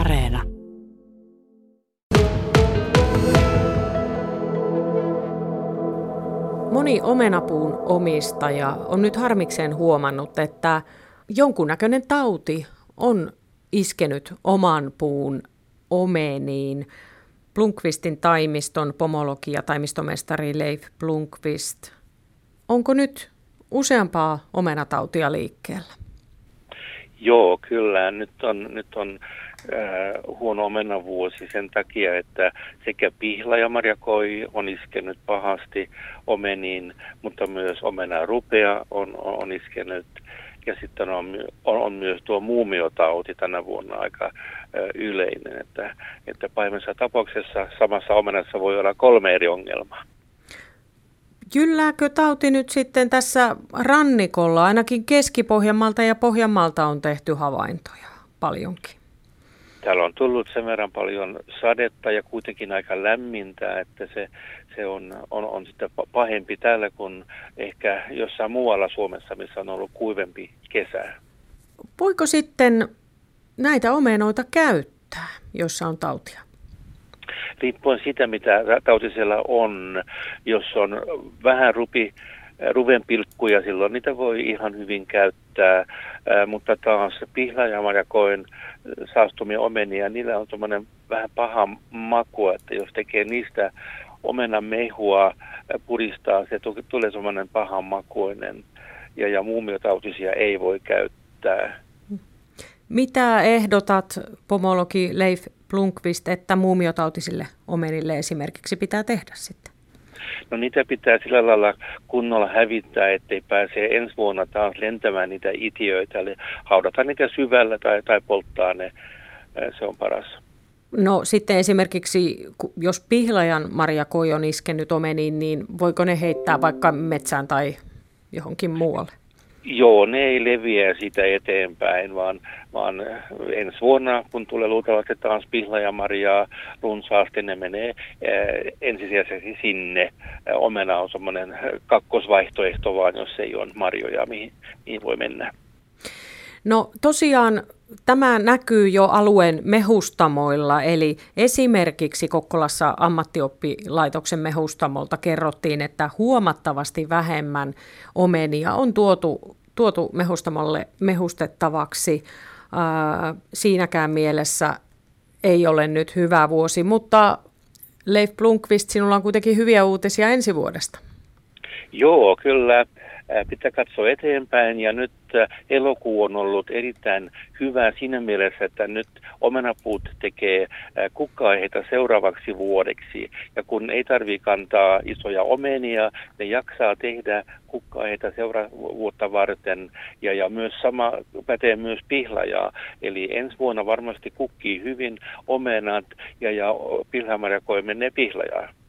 Areena. Moni omenapuun omistaja on nyt harmikseen huomannut, että jonkunnäköinen tauti on iskenyt oman puun omeniin. Blomqvistin taimiston pomologi ja taimistomestari Leif Blomqvist. Onko nyt useampaa omenatautia liikkeellä? Joo, kyllä. Nyt on huono omenavuosi sen takia, että sekä Pihla ja Marjakoi on iskenyt pahasti omeniin, mutta myös omenarupea on iskenyt. Ja sitten on myös tuo muumiotauti tänä vuonna aika yleinen, että pahimmassa tapauksessa samassa omenassa voi olla 3 eri ongelmaa. Jyllääkö tauti nyt sitten tässä rannikolla? Ainakin Keski-Pohjanmaalta ja Pohjanmaalta on tehty havaintoja paljonkin. Täällä on tullut sen verran paljon sadetta ja kuitenkin aika lämmintä, että se on sitä pahempi täällä kuin ehkä jossain muualla Suomessa, missä on ollut kuivempi kesä. Voiko sitten näitä omenoita käyttää, jossa on tautia? Riippuen sitä, mitä tautisella on. Jos on vähän ruvenpilkkuja, silloin niitä voi ihan hyvin käyttää, mutta taas Pihla ja Marjakoin saastumia omenia, niillä on tuommoinen vähän paha maku, että jos tekee niistä omenamehua, puristaa, se tulee semmoinen pahan makuinen ja muumiotautisia ei voi käyttää. Mitä ehdotat, pomologi Leif Blomqvist, että muumiotautisille omenille esimerkiksi pitää tehdä sitten? No niitä pitää sillä lailla kunnolla hävittää, ettei pääse ensi vuonna taas lentämään niitä itiöitä. Eli haudata niitä syvällä tai polttaa ne, se on paras. No sitten esimerkiksi, jos Pihlajan Marjakoi on iskenyt omeniin, niin voiko ne heittää vaikka metsään tai johonkin muualle? Joo, ne ei leviä sitä eteenpäin, vaan ensi vuonna, kun tulee luultavasti taas Pihlajanmarjaa runsaasti, ne menee ensisijaisesti sinne. Omena on semmoinen kakkosvaihtoehto, vaan jos ei ole marjoja, mihin voi mennä. No tosiaan tämä näkyy jo alueen mehustamoilla, eli esimerkiksi Kokkolassa ammattioppilaitoksen mehustamolta kerrottiin, että huomattavasti vähemmän omenia on tuotu mehustamolle mehustettavaksi. Siinäkään mielessä ei ole nyt hyvä vuosi, mutta Leif Blomqvist, sinulla on kuitenkin hyviä uutisia ensi vuodesta. Joo, kyllä. Pitää katsoa eteenpäin ja nyt elokuu on ollut erittäin hyvä siinä mielessä, että nyt omenapuut tekee kukka-aiheita seuraavaksi vuodeksi. Ja kun ei tarvitse kantaa isoja omenia, ne jaksaa tehdä kukka-aiheita seuraavuotta varten. Ja myös sama pätee myös Pihlajaa. Eli ensi vuonna varmasti kukkii hyvin omenat ja Pihlamarjakoi menee Pihlajaa.